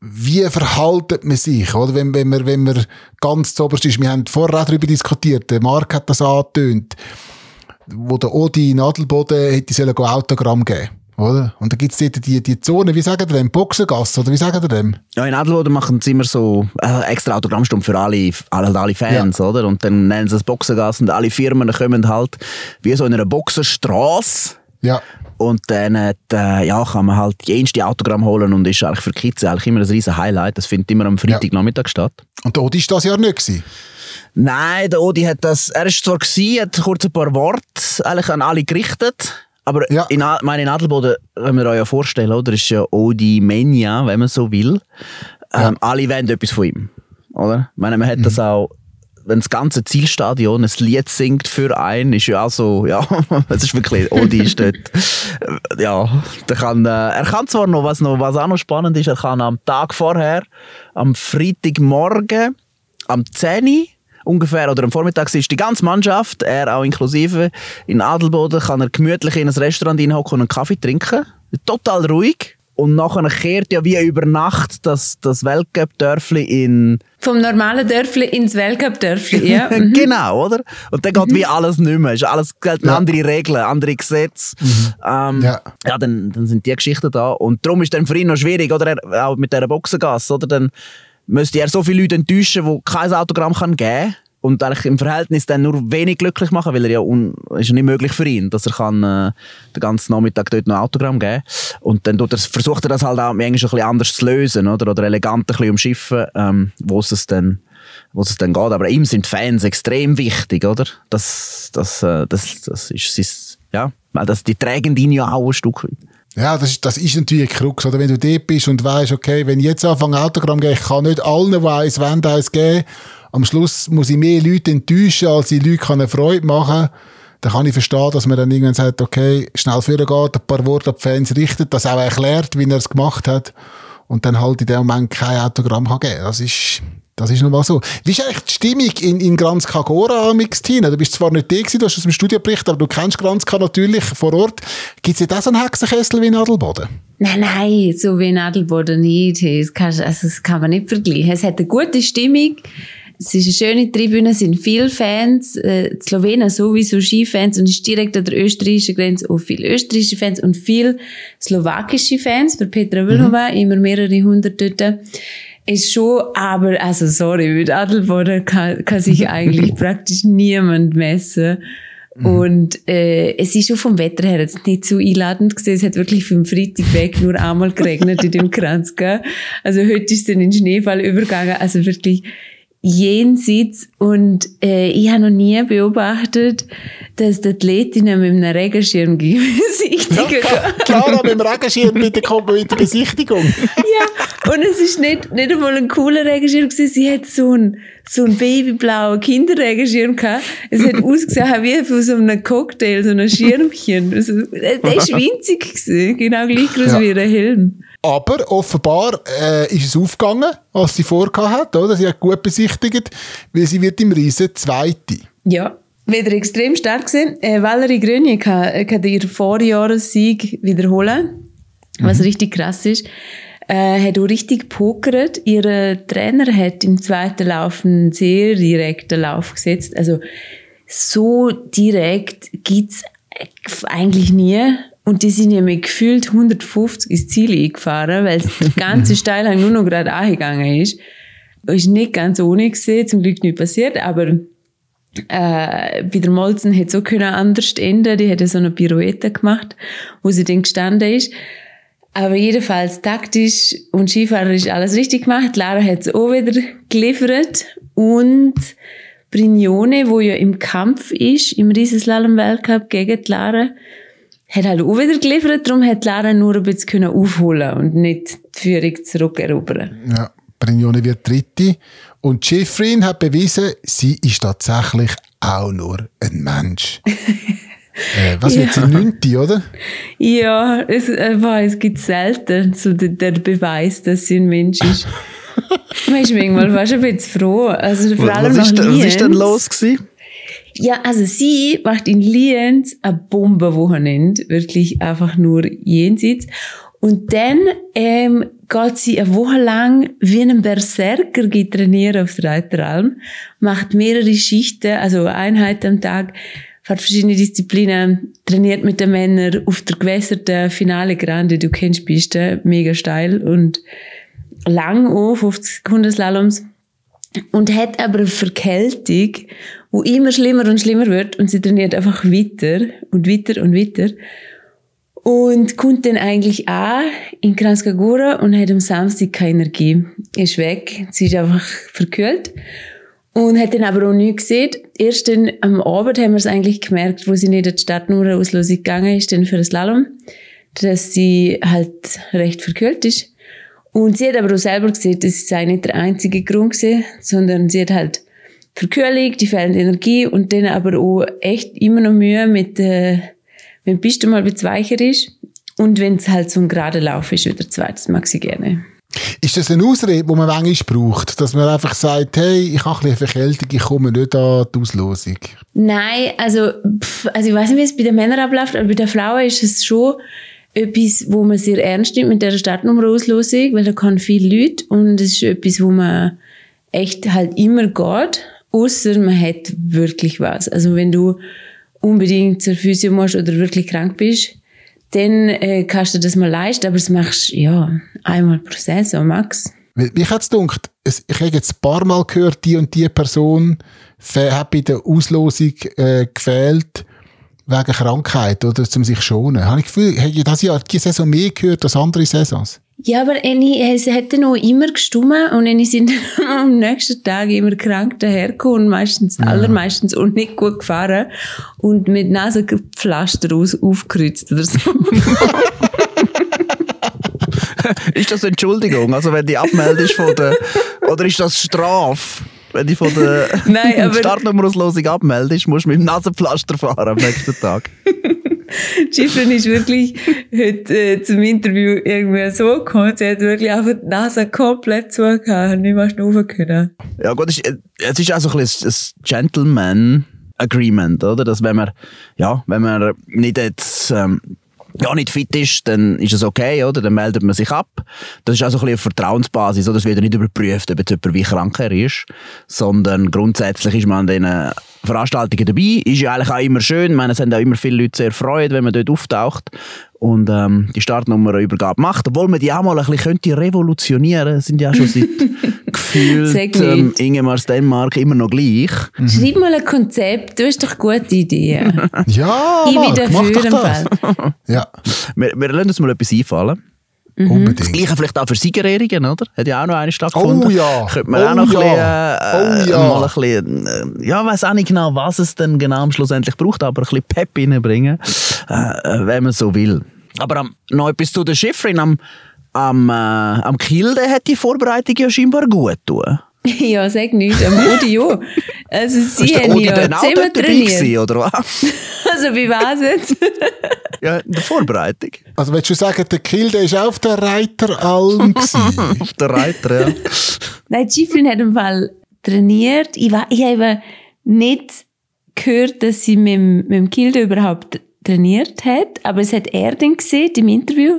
wie verhaltet man sich, oder? Wenn man ganz zuoberst ist. Wir haben vorher auch darüber diskutiert. Der Marc hat das angetönt, wo der Odi in Adelboden hätte Autogramm geben sollen. oder? Und dann gibt es dort die Zone, wie sagen die dem? Boxengasse, oder wie sagen die dem? Ja, in Adelboden machen sie immer so extra Autogrammstunde für alle Fans, ja, oder? Und dann nennen sie es Boxengasse und alle Firmen kommen halt wie so in einer Boxenstrasse. Ja. Und dann kann man halt jenste Autogramm holen und ist eigentlich für die Kids eigentlich immer ein riesen Highlight. Das findet immer am Freitagnachmittag statt. Und der Odi war das Jahr nicht gewesen? Nein, der Odi hat das, er war zwar gewesen, hat kurz ein paar Worte eigentlich an alle gerichtet, aber ja, in Adelboden, wenn wir euch ja vorstellen, oder, ist ja Odimania, wenn man so will. Ja. Alle wollen etwas von ihm, oder? Ich meine, man hat das auch, wenn das ganze Zielstadion ein Lied singt für einen, ist ja auch so, ja, es ist wirklich, Odi ist dort, ja, er kann zwar noch, was auch noch spannend ist, er kann am Tag vorher, am Freitagmorgen, am 10 Uhr ungefähr, oder am Vormittag, ist die ganze Mannschaft, er auch inklusive, in Adelboden, kann er gemütlich in ein Restaurant hinhocken und einen Kaffee trinken, total ruhig. Und nachher kehrt ja wie über Nacht das Weltcup-Dörfli in... Vom normalen Dörfli ins Weltcup-Dörfli, ja. Genau, oder? Und dann geht wie alles nicht mehr. Es ist alles, gelten andere Regeln, andere Gesetze. Dann sind die Geschichten da. Und darum ist dann für ihn noch schwierig, oder? Auch mit dieser Boxengasse, oder? Dann müsste er so viele Leute enttäuschen, die kein Autogramm geben kann. Und eigentlich im Verhältnis dann nur wenig glücklich machen, weil er ja ist nicht möglich für ihn, dass er kann den ganzen Nachmittag dort noch ein Autogramm geben. Und dann versucht er das halt auch manchmal ein bisschen anders zu lösen, oder eleganter ein bisschen umschiffen, wo es dann geht. Aber ihm sind Fans extrem wichtig, oder? Das ist sein, ja, weil das die tragen ihn ja auch ein Stück weit. Ja, das ist natürlich ein Krux, oder? Wenn du dort bist und weißt, okay, wenn ich jetzt anfange Autogramm geben, ich kann nicht allen, die eins wollen, eins geben. Am Schluss muss ich mehr Leute enttäuschen, als ich Leute eine Freude machen kann. Dann kann ich verstehen, dass man dann irgendwann sagt, okay, schnell vorne geht, ein paar Worte an die Fans richtet, das auch erklärt, wie er es gemacht hat. Und dann halt in dem Moment kein Autogramm kann geben. Das ist nun mal so. Wie ist eigentlich die Stimmung in Kranjska Gora, Tina? Du bist zwar nicht da gewesen, du hast aus dem Studienbericht, aber du kennst Kranjska natürlich vor Ort. Gibt es da so einen Hexenkessel wie in Adelboden? Nein, so wie in Adelboden nicht. Das kann man nicht vergleichen. Es hat eine gute Stimmung. Es ist eine schöne Tribüne, es sind viele Fans, die Slowenen sowieso Skifans, und es ist direkt an der österreichischen Grenze auch viele österreichische Fans und viele slowakische Fans, bei Petra Vilhova, immer mehrere hundert dort. Ist schon, aber, mit Adelboden kann sich eigentlich praktisch niemand messen. Und es ist schon vom Wetter her jetzt nicht so einladend gewesen. Es hat wirklich vom Freitag weg nur einmal geregnet in dem Kranjska. Also heute ist es dann in Schneefall übergegangen, also wirklich jenseits. Und ich habe noch nie beobachtet, dass die Athletinnen mit einem Regenschirm besichtigen gehen. Ja, Clara, mit dem Regenschirm bitte kommt mit der Besichtigung. Ja, und es war nicht einmal ein cooler Regenschirm gewesen. Sie hat so einen babyblauen Kinderregenschirm gehabt. Es hat ausgesehen wie von so einem Cocktail, so einem Schirmchen. Also, der war winzig gewesen, genau gleich groß wie ein Helm. Aber offenbar ist es aufgegangen, was sie vorgehabt hat, oder? Sie hat gut besichtigt, weil sie wird im Riesen Zweite. Ja, wieder extrem stark gewesen. Valerie Gröni kann ihren Vorjahressieg wiederholen, was richtig krass ist. Hat auch richtig pokert. Ihr Trainer hat im zweiten Lauf einen sehr direkten Lauf gesetzt. Also so direkt gibt es eigentlich nie. Und die sind ja mit gefühlt 150 ins Ziel eingefahren, weil der ganze Steilhang nur noch gerade angegangen ist. Ist nicht ganz ohne gesehen, zum Glück nicht passiert, aber bei der Molzen hätte es auch anders enden. Die hat ja so eine Pirouette gemacht, wo sie dann gestanden ist. Aber jedenfalls taktisch und skifahrerisch alles richtig gemacht. Lara hat es auch wieder geliefert. Und Brignone, wo ja im Kampf ist, im Riesenslalom-Weltcup gegen die Lara, hat halt auch wieder geliefert, darum hat Lara nur ein bisschen aufholen und nicht die Führung zurückerobern. Ja, Brignone wird Dritte. Und Shiffrin hat bewiesen, sie ist tatsächlich auch nur ein Mensch. Wird sie? Neunte, oder? Ja, es gibt selten so der Beweis, dass sie ein Mensch ist. Man ist manchmal fast ein bisschen froh. Also, vor allem was ist denn los gewesen? Ja, also sie macht in Lienz eine Bombenwochenende, wirklich einfach nur jenseits. Und dann geht sie eine Woche lang wie ein Berserker trainieren auf der Reiteralm, macht mehrere Schichten, also Einheiten am Tag, fährt verschiedene Disziplinen, trainiert mit den Männern auf der gewässerten Finale Grande. Du kennst die Piste, mega steil und lang auf 50 Hundeslaloms. Und hat aber eine Verkältung, die immer schlimmer und schlimmer wird. Und sie trainiert einfach weiter und weiter und weiter. Und kommt dann eigentlich an in Kranjska Gora und hat am Samstag keine Energie. Ist weg, sie ist einfach verkühlt. Und hat dann aber auch nichts gesehen. Erst dann am Abend haben wir es eigentlich gemerkt, wo sie nicht in die Stadtnummer-Auslosung gegangen ist, dann für den Slalom, dass sie halt recht verkühlt ist. Und sie hat aber auch selber gesehen, das sei nicht der einzige Grund gewesen, sondern sie hat halt Verkühlung, die fehlende Energie und dann aber auch echt immer noch Mühe mit, wenn die Piste mal etwas weicher ist und wenn es halt so ein gerader Lauf ist, wieder zweites mag sie gerne. Ist das eine Ausrede, die man manchmal braucht? Dass man einfach sagt, hey, ich habe ein bisschen Verkältung, ich komme nicht an die Auslosung? Nein, also ich weiß nicht, wie es bei den Männern abläuft, aber bei den Frauen ist es schon etwas, wo man sehr ernst nimmt mit dieser Startnummer-Auslosung, weil da kann viele Leute und es ist etwas, wo man echt halt immer geht, ausser man hat wirklich was. Also wenn du unbedingt zur Physio musst oder wirklich krank bist, dann kannst du das mal leisten, aber das machst du ja einmal pro Saison, Max. Mich hat es gedacht, ich habe jetzt ein paar Mal gehört, die und die Person hat bei der Auslosung gefehlt wegen Krankheit oder um sich zu schonen. Habe ich das Gefühl, habe ich das Jahr diese Saison mehr gehört als andere Saisons? Ja, aber es hat dann auch immer gestummen und ich sind am nächsten Tag immer krank dahergekommen und allermeistens auch nicht gut gefahren und mit Nasenpflaster aufgerützt oder so. Ist das eine Entschuldigung? Also wenn die abmeldest von der, oder ist das Strafe? Wenn du von der Startnummerauslosung abmeldest, musst du mit dem Nasenpflaster fahren am nächsten Tag. Shiffrin ist wirklich heute zum Interview irgendwie so gekommen. Sie hat wirklich einfach die Nase komplett zugehört und nicht mehr schnaufen können. Ja gut, es ist auch so ein bisschen ein Gentleman-Agreement, oder? Dass wenn man nicht jetzt... nicht fit ist, dann ist es okay, oder? Dann meldet man sich ab. Das ist auch so ein bisschen eine Vertrauensbasis, oder? Es wird nicht überprüft, ob jetzt jemand wie krank er ist, sondern grundsätzlich ist man an diesen Veranstaltungen dabei. Ist ja eigentlich auch immer schön. Ich meine, es haben auch immer viele Leute sehr freut, wenn man dort auftaucht und die Startnummernübergabe macht. Obwohl man die auch mal ein bisschen könnte revolutionieren. Das sind ja schon seit gefühlt Ingemars Dänemark immer noch gleich. Mhm. Schreib mal ein Konzept, du hast doch gute Ideen. Ja, ich bin dafür im Fall. Ja. Wir lassen uns mal etwas einfallen. Mhm. Das Gleiche vielleicht auch für Siegerehrungen, oder? Hat ja auch noch eine stattgefunden. Oh ja! Könnte man auch noch ein bisschen, ja, weiss auch nicht genau, was es denn genau schlussendlich braucht, aber ein bisschen Pep reinbringen, wenn man so will. Aber noch etwas zu der Shiffrin. Am Kilde hat die Vorbereitung ja scheinbar gut getan. Ja, sag nichts. Am Odi ja. Also sie haben ja zusammen trainiert. Gewesen, oder was? Also wie war es jetzt? Ja, in der Vorbereitung. Also willst du sagen, der Kilde war auch auf der Reiteralm? Auf der Reiter, ja. Nein, Shiffrin hat im Fall trainiert. Ich habe nicht gehört, dass sie mit dem Kilde überhaupt trainiert hat. Aber es hat er dann gesehen im Interview.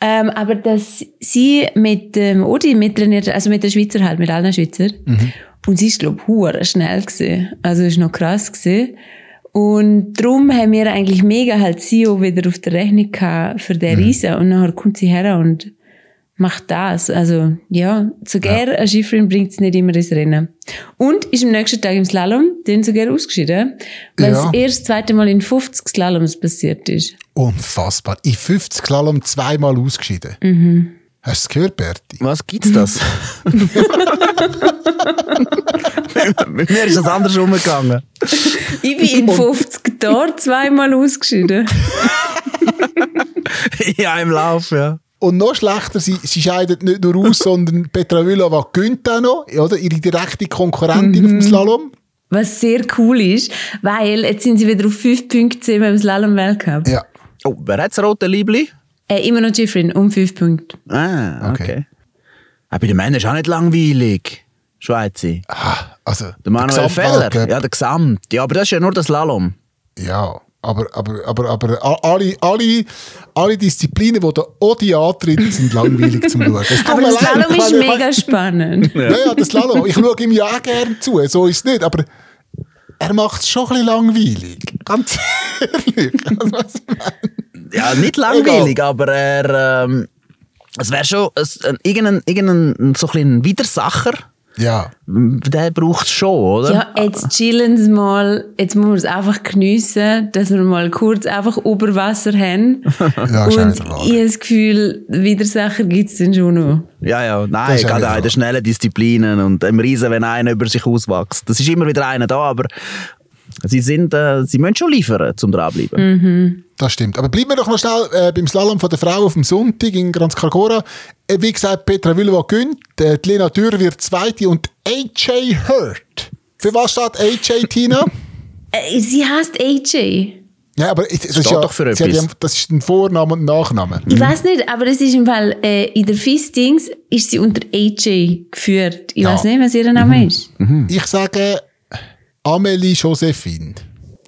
Aber dass sie mit Odi mittrainiert, also mit den Schweizer halt, mit allen Schweizern. Mhm. Und sie ist, glaube ich, huere schnell gewesen. Also ist noch krass gewesen. Und darum haben wir eigentlich mega halt sie auch wieder auf der Rechnung gehabt für den Riesen. Und nachher kommt sie her und macht das. Also ja, sogar eine Shiffrin bringt es nicht immer ins Rennen. Und ist am nächsten Tag im Slalom dann sogar ausgeschieden, weil es erst das zweite Mal in 50 Slaloms passiert ist. Unfassbar. In 50 Slalom zweimal ausgeschieden. Mhm. Hast du es gehört, Berti? Was gibt's das? Mit mir ist das anders umgegangen. Ich bin in 50 Jahren zweimal ausgeschieden. Ja, im Lauf, ja. Und noch schlechter, sie scheidet nicht nur aus, sondern Petra Vilhova gewinnt auch noch, oder? Ihre direkte Konkurrentin auf dem Slalom. Was sehr cool ist, weil jetzt sind sie wieder auf 5 Punkte zusammen im Slalom-Weltcup. Ja. Oh, wer hat das rote Liebli? Immer noch Shiffrin, 5 Punkte. Ah, okay. Bei den Männern ist auch nicht langweilig. Schweizer. Ah, also der Manuel Feller. Ja, der Gesamt. Ja, aber das ist ja nur das Slalom. Ja. Aber alle Disziplinen, die da Odi antritt, sind langweilig zum Schauen. Aber das Slalom ist mega spannend. Ja, das Slalom. Ich schaue ihm ja auch gerne zu, so ist es nicht. Aber er macht es schon ein bisschen langweilig. Ganz ehrlich. Also, ja, nicht langweilig, aber er... es wäre schon irgendein so ein Widersacher. Ja. Der braucht es schon, oder? Ja, jetzt chillen Sie mal. Jetzt muss man es einfach geniessen, dass wir mal kurz einfach über Wasser haben. Ja, und ich habe das Gefühl, Widersacher gibt es dann schon noch. Ja, ja. Nein, gerade in den schnellen Disziplinen und im Riesen, wenn einer über sich auswächst. Das ist immer wieder einer da, aber sie müssen schon liefern, um dranbleiben. Mhm. Das stimmt. Aber bleiben wir doch noch schnell beim Slalom von der Frau auf dem Sonntag in Kranjska Gora. Wie gesagt, Petra Vilhova gönnt, die Lena Dürr wird Zweite und AJ Hurt. Für was steht AJ, Tina? Sie heißt AJ. Ja, aber das ist ja, doch für etwas. Das ist ein Vorname und ein Nachname. Ich weiß nicht, aber es ist im Fall, in der Fistings ist sie unter AJ geführt. Ich weiß nicht, was ihr Name ist. Mhm. Ich sage Amelie Josephine.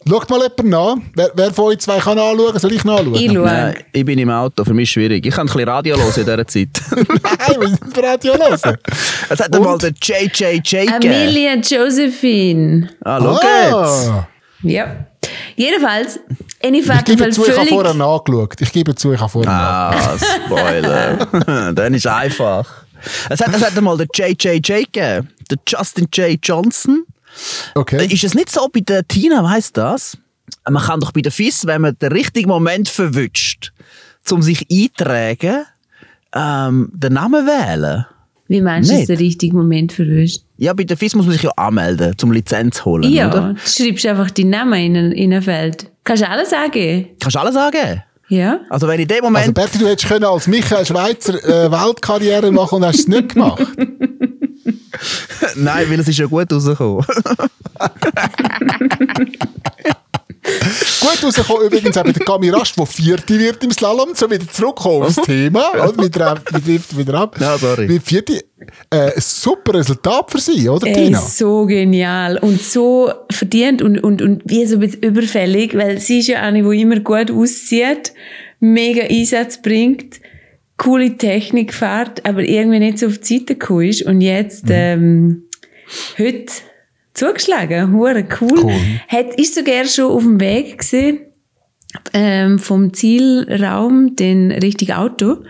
Schaut mal jemanden an. Wer von euch zwei kann anschauen? Soll ich anschauen? Ich schaue. Nein, ich bin im Auto. Für mich ist schwierig. Ich kann ein bisschen Radio hören in dieser Zeit. Nein, wir sind Radio hören. Es hat einmal den JJJ Amelie Josephine. Ah, schau jetzt. Ja. Jedenfalls, ich habe vorher nachgeschaut. Ah, Spoiler. Dann ist einfach. Es hat einmal den JJJ gegeben. Den Justin J. Johnson. Okay. Ist es nicht so bei der Tina, weiss das? Man kann doch bei der FIS, wenn man den richtigen Moment verwünscht, um sich eintragen, den Namen wählen. Wie meinst du, dass den richtigen Moment verwünscht? Ja, bei der FIS muss man sich ja anmelden, um Lizenz holen, ja, oder? Ja, du schreibst einfach deinen Namen in ein Feld. Kannst du alles sagen? Ja. Also wenn in dem Moment... Also Berti, du hättest als Micha Schweizer Weltkarriere machen und hast es nicht gemacht. Nein, weil es ist ja gut rausgekommen. Gut rausgekommen übrigens auch bei der Kami Rast, die Vierte wird im Slalom, so wieder zurückkommen aufs Thema. Wir driften wieder ab. Ja, sorry. Wie Vierte, super Resultat für sie, oder Tina? So genial und so verdient und wie so ein bisschen überfällig, weil sie ist ja eine, die immer gut aussieht, mega Einsatz bringt, coole Technik fährt, aber irgendwie nicht so auf die Seite gekommen ist und jetzt heute zugeschlagen, hure cool. Ist sogar schon auf dem Weg gewesen, vom Zielraum, den richtigen Auto.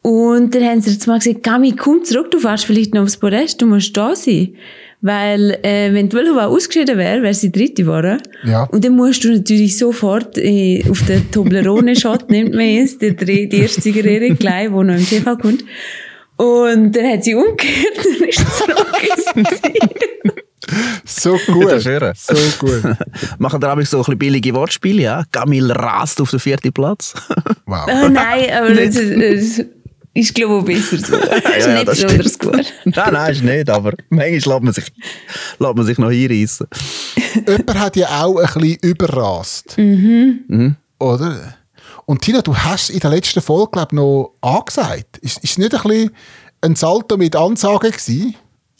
Und dann haben sie jetzt mal gesagt, Kami, komm zurück, du fährst vielleicht noch aufs Podest, du musst da sein. Weil, wenn die Vilhova ausgeschieden wäre, wäre sie Dritte geworden. Ja. Und dann musst du natürlich sofort auf den Toblerone-Shot, nimmt man jetzt, die erste Zigarette gleich, die noch im TV kommt. Und dann hat sie umgekehrt und ist zurück. So gut. So gut. Machen da so ein bisschen billige Wortspiele, ja? Kamil rast auf den 4. Platz. Wow. Oh nein, aber das ist, glaube ich, besser so. Ist ja, nicht besonders gut. Nein, ist nicht, aber manchmal lässt man sich noch einreissen. Jemand hat ja auch ein bisschen überrast. Mhm. Oder? Und Tina, du hast in der letzten Folge, glaube ich, noch angesagt. Ist es nicht ein bisschen ein Salto mit Ansage gewesen?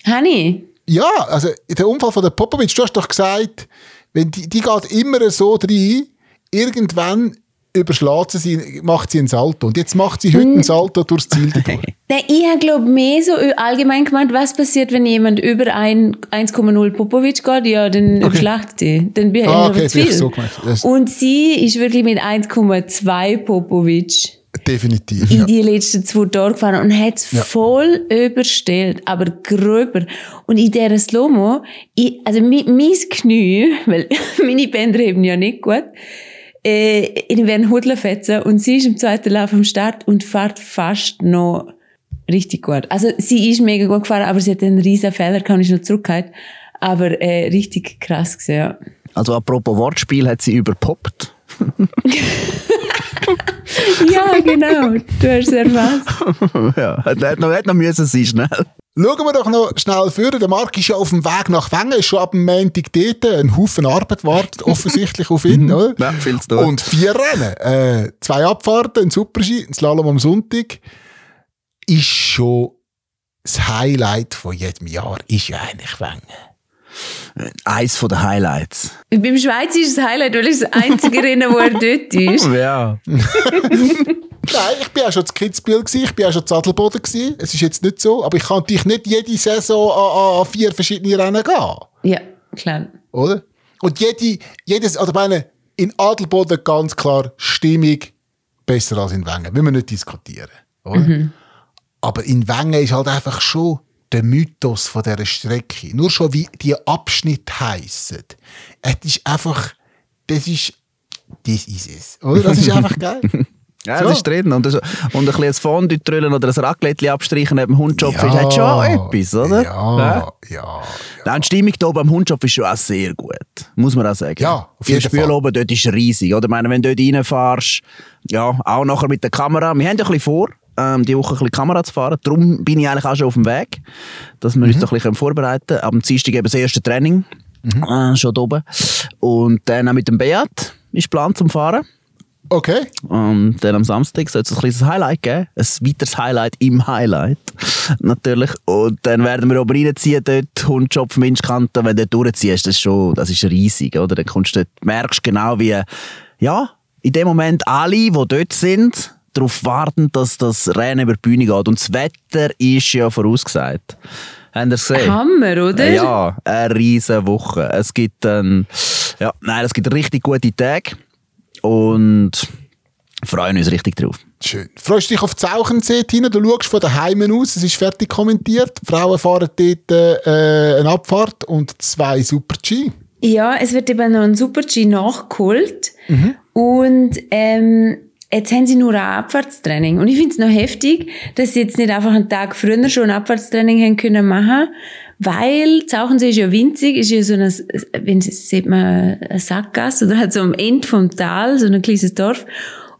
Hani? Ja, also der Unfall von der Popovic, du hast doch gesagt, wenn die geht immer so rein, irgendwann überschlägt sie, macht sie einen Salto. Und jetzt macht sie heute einen Salto durchs Ziel durch. Nein, ich habe, glaube ich, mehr so allgemein gemeint, was passiert, wenn jemand über 1,0 Popovic geht, ja, dann überschlägt sie. Dann bin ich zu viel. So und sie ist wirklich mit 1,2 Popovic definitiv in die letzten 2 Tore gefahren und hat es voll überstellt, aber gröber. Und in dieser Slow-Mo, also mein Knie, weil meine Bänder heben ja nicht gut, in werden Hudelfetzen und sie ist im zweiten Lauf am Start und fährt fast noch richtig gut. Also sie ist mega gut gefahren, aber sie hat einen riesen Fehler, kann ich noch zurückhalten, aber richtig krass gewesen, ja. Also apropos Wortspiel, hat sie überpoppt. Ja, genau. Du hast es erfasst. Ja, hätte noch müssen sein, schnell. Schauen wir doch noch schnell vor. Der Marc ist ja auf dem Weg nach Wengen, ist schon ab dem Montag dort. Ein Haufen Arbeit wartet offensichtlich auf ihn. Oder? Ja, viel zu tun. Und 4 Rennen. 2 Abfahrten, ein Superski, ein Slalom am Sonntag. Ist schon das Highlight von jedem Jahr, ist ja eigentlich Wengen. Eins von den Highlights. Beim Schweizer ist das Highlight, weil es das einzige Rennen, wo er dort ist. Ja. Nein, ich war auch schon zu Kitzbühel, ich war auch schon zu Adelboden. Es ist jetzt nicht so, aber ich kann dich nicht jede Saison an 4 verschiedene Rennen gehen. Ja, klar. Oder? Und jedes, also meine, in Adelboden ganz klar Stimmung besser als in Wengen. Müssen wir nicht diskutieren. Oder? Mhm. Aber in Wengen ist halt einfach schon der Mythos von dieser Strecke. Nur schon, wie die Abschnitte heissen. Es ist einfach, das ist es. Oder? Das ist einfach geil. Ja, so. Das ist drin. Und ein bisschen ein Fondue drüllen oder ein Raclette abstreichen neben dem Hundschopf ja, hat schon etwas, oder? Ja. Dann die Stimmung hier beim Hundschopf ist schon auch sehr gut, muss man auch sagen. Ja, auf jeden Fall. Oben dort ist riesig, oder? Ich meine, wenn du dort reinfährst, ja, auch nachher mit der Kamera. Wir haben ja ein bisschen vor, die Woche ein bisschen Kamera zu fahren. Darum bin ich eigentlich auch schon auf dem Weg, dass wir uns da ein bisschen vorbereiten können. Am Dienstag eben das erste Training, schon oben. Und dann auch mit dem Beat ist Plan zum Fahren. Okay. Und dann am Samstag soll es ein kleines Highlight geben. Ein weiteres Highlight im Highlight. Natürlich. Und dann werden wir oben reinziehen, dort Hundschopf, Minschkanten. Wenn du dort durchziehst, das ist riesig, oder? Dann kommst du dort, merkst genau, wie, ja, in dem Moment alle, die dort sind, darauf warten, dass das Rennen über die Bühne geht. Und das Wetter ist ja vorausgesagt. Habt ihr es gesehen? Hammer, oder? Ja, eine riesige Woche. Es gibt richtig gute Tage. Und freuen uns richtig drauf. Schön. Freust du dich auf die Zauchensee, Tina? Du schaust von daheim aus, es ist fertig kommentiert. Die Frauen fahren dort eine Abfahrt und 2 Super-G. Ja, es wird eben noch ein Super-G nachgeholt. Mhm. Und jetzt haben sie nur ein Abfahrtstraining. Und ich finde es noch heftig, dass sie jetzt nicht einfach einen Tag früher schon ein Abfahrtstraining haben können machen, weil Zauchensee ist ja winzig, ist ja so eine, wenn es sieht man eine Sackgasse oder halt so am Ende vom Tal, so ein kleines Dorf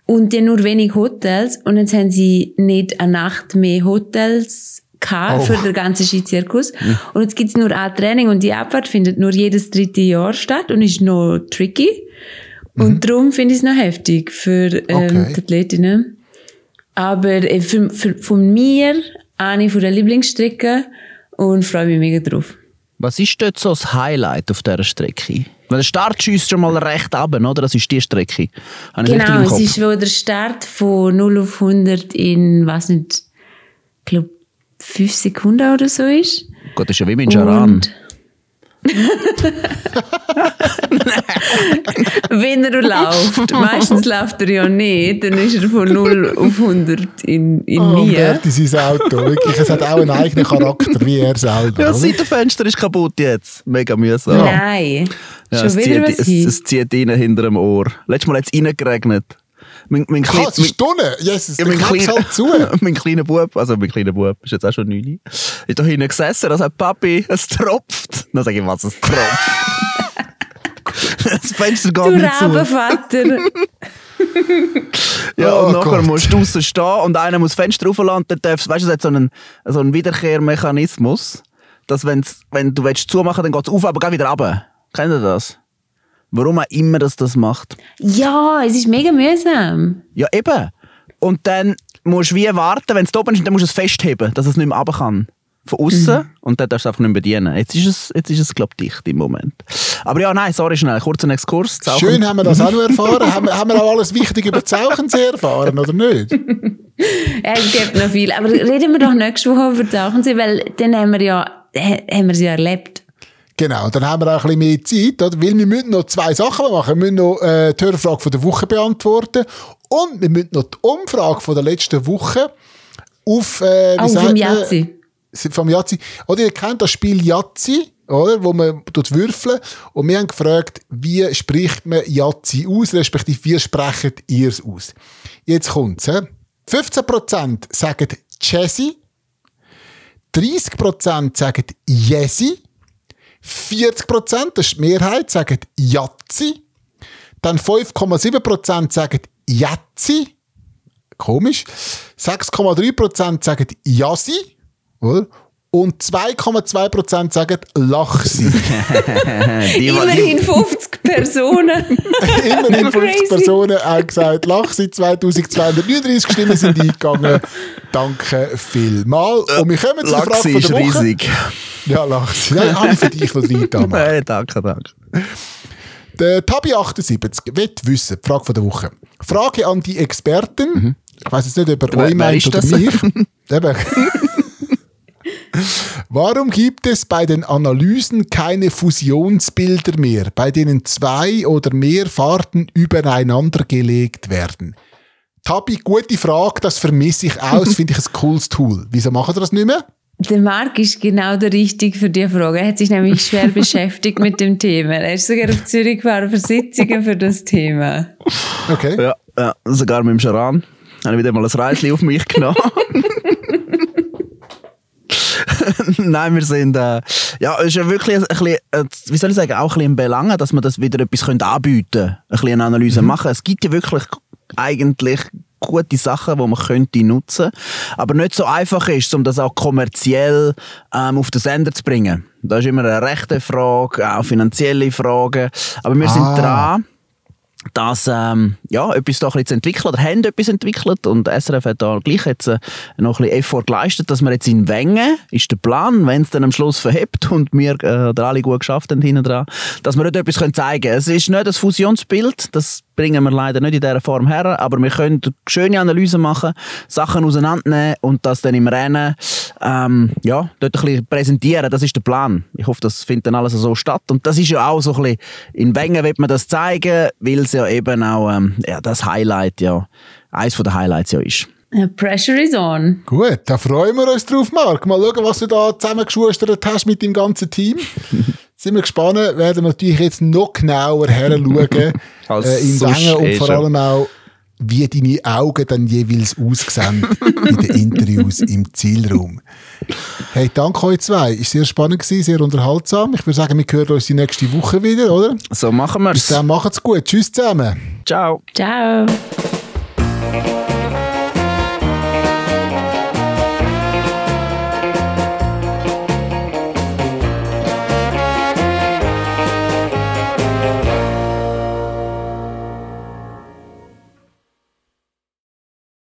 und dann nur wenig Hotels und jetzt haben sie nicht eine Nacht mehr Hotels gehabt für den ganzen Skizirkus und jetzt gibt's nur ein Training und die Abfahrt findet nur jedes 3. Jahr statt und ist noch tricky und darum finde ich es noch heftig für die Athletinnen, aber von mir eine von der Lieblingsstrecken. Und freue mich mega drauf. Was ist dort so das Highlight auf dieser Strecke? Weil der Start schiesst schon mal recht runter, oder? Das ist die Strecke. Genau, es ist wohl der Start von 0 auf 100 in, weiß nicht, ich glaube 5 Sekunden oder so ist. Gott, das ist ja wie mein Charan. Wenn er läuft, meistens läuft er ja nicht, dann ist er von 0 auf 100 in mir. Das ist sein Auto, wirklich. Es hat auch einen eigenen Charakter, wie er selber. Ja, das Seitenfenster ist kaputt jetzt. Mega mühsam. Nein, ja, schon wieder zieht, was es zieht rein hinter dem Ohr. Letztes Mal hat es reingeregnet. Mein kleiner Bub, ist jetzt auch schon 9, ist da hinten gesessen, also Papi, es tropft. Dann sage ich, was, es tropft. Das Fenster geht du nicht zu. Du Rabenvater. Ja, und nachher musst du draussen stehen und einer muss das Fenster rauflassen, dann darfst du, weißt du, es hat so einen Wiederkehrmechanismus, dass wenn du zumachen willst, dann geht es auf, aber geht wieder runter. Kennt ihr das? Warum auch immer das macht. Ja, es ist mega mühsam. Ja, eben. Und dann musst du wie warten, wenn es da oben ist, dann musst du es festheben, dass es nicht mehr runter kann. Von außen und dann darfst du es einfach nicht mehr bedienen. Jetzt ist es glaube ich, dicht im Moment. Aber ja, nein, sorry, schnell. Kurzer Exkurs. Schön, haben wir das auch noch erfahren. haben wir auch alles Wichtige über Zauchensee erfahren, oder nicht? Ja, es gibt noch viel. Aber reden wir doch nächste Woche über Zauchensee, weil dann haben wir sie erlebt. Genau, dann haben wir auch ein bisschen mehr Zeit, oder? Weil wir müssen noch 2 Sachen machen. Wir müssen noch die Hörerfrage von der Woche beantworten und wir müssen noch die Umfrage von der letzten Woche auf vom Yatsi. Vom Yatsi. Oder ihr kennt das Spiel Yatsi, oder? Wo man würfeln und wir haben gefragt, wie spricht man Yatsi aus, respektive wie sprecht ihr es aus? Jetzt kommt's. 15% sagen Jesi, 30% sagen Jesi, 40%, das ist die Mehrheit, sagen Yatsi. Dann 5,7% sagen Yatsi. Komisch. 6,3% sagen Yasi. Und 2,2% sagen Lachsi. Immerhin 50 Personen. Immerhin 50 Personen haben gesagt Lachsi. 2239 Stimmen sind eingegangen. Danke vielmals. Und wir kommen zur Frage von der Woche. Lachsi ist riesig. Ja, Lachsi. Nein, habe ich für dich noch rein gemacht. Nein, danke. Der Tabi 78 will wissen, die Frage von der Woche. Frage an die Experten. Ich weiss jetzt nicht, ob er euch meint oder mich. Warum gibt es bei den Analysen keine Fusionsbilder mehr, bei denen zwei oder mehr Fahrten übereinander gelegt werden? Tabi, gute Frage, das vermisse ich aus, finde ich ein cooles Tool. Wieso machen wir das nicht mehr? Der Marc ist genau der Richtige für diese Frage. Er hat sich nämlich schwer beschäftigt mit dem Thema. Er ist sogar auf Zürich gefahren für Sitzungen für das Thema. Okay. Ja, ja, sogar mit dem Scharan. Habe ich wieder mal ein Reisli auf mich genommen. Nein, wir sind, ja, es ist ja wirklich ein bisschen, wie soll ich sagen, auch ein bisschen im Belangen, dass wir das wieder etwas anbieten können, ein bisschen eine Analyse machen. Es gibt ja wirklich eigentlich gute Sachen, die man könnte nutzen, aber nicht so einfach ist, um das auch kommerziell auf den Sender zu bringen. Das ist immer eine rechte Frage, auch finanzielle Fragen, aber wir sind dran, dass ja, etwas da ein bisschen zu entwickeln oder haben etwas entwickelt und SRF hat da gleich jetzt noch ein bisschen Effort geleistet, dass wir jetzt in Wengen, ist der Plan, wenn es dann am Schluss verhebt und wir da alle gut geschafft haben hinten dran, dass wir dort etwas zeigen können. Es ist nicht das Fusionsbild, das bringen wir leider nicht in dieser Form her, aber wir können schöne Analysen machen, Sachen auseinandernehmen und das dann im Rennen ja, dort ein bisschen präsentieren. Das ist der Plan. Ich hoffe, das findet dann alles so statt. Und das ist ja auch so ein bisschen, in Wengen wird man das zeigen, weil es ja eben auch ja, das Highlight, ja, eines der Highlights ja ist. Pressure is on. Gut, da freuen wir uns drauf, Marc. Mal schauen, was du da zusammengeschustert hast mit dem ganzen Team. Sind wir gespannt, werden wir natürlich jetzt noch genauer heranschauen in Wengen und vor allem auch, wie deine Augen dann jeweils aussehen in den Interviews im Zielraum. Hey, danke euch zwei. Es war sehr spannend, sehr unterhaltsam. Ich würde sagen, wir hören uns die nächste Woche wieder, oder? So machen wir es. Bis dann, macht's gut. Tschüss zusammen. Ciao. Ciao.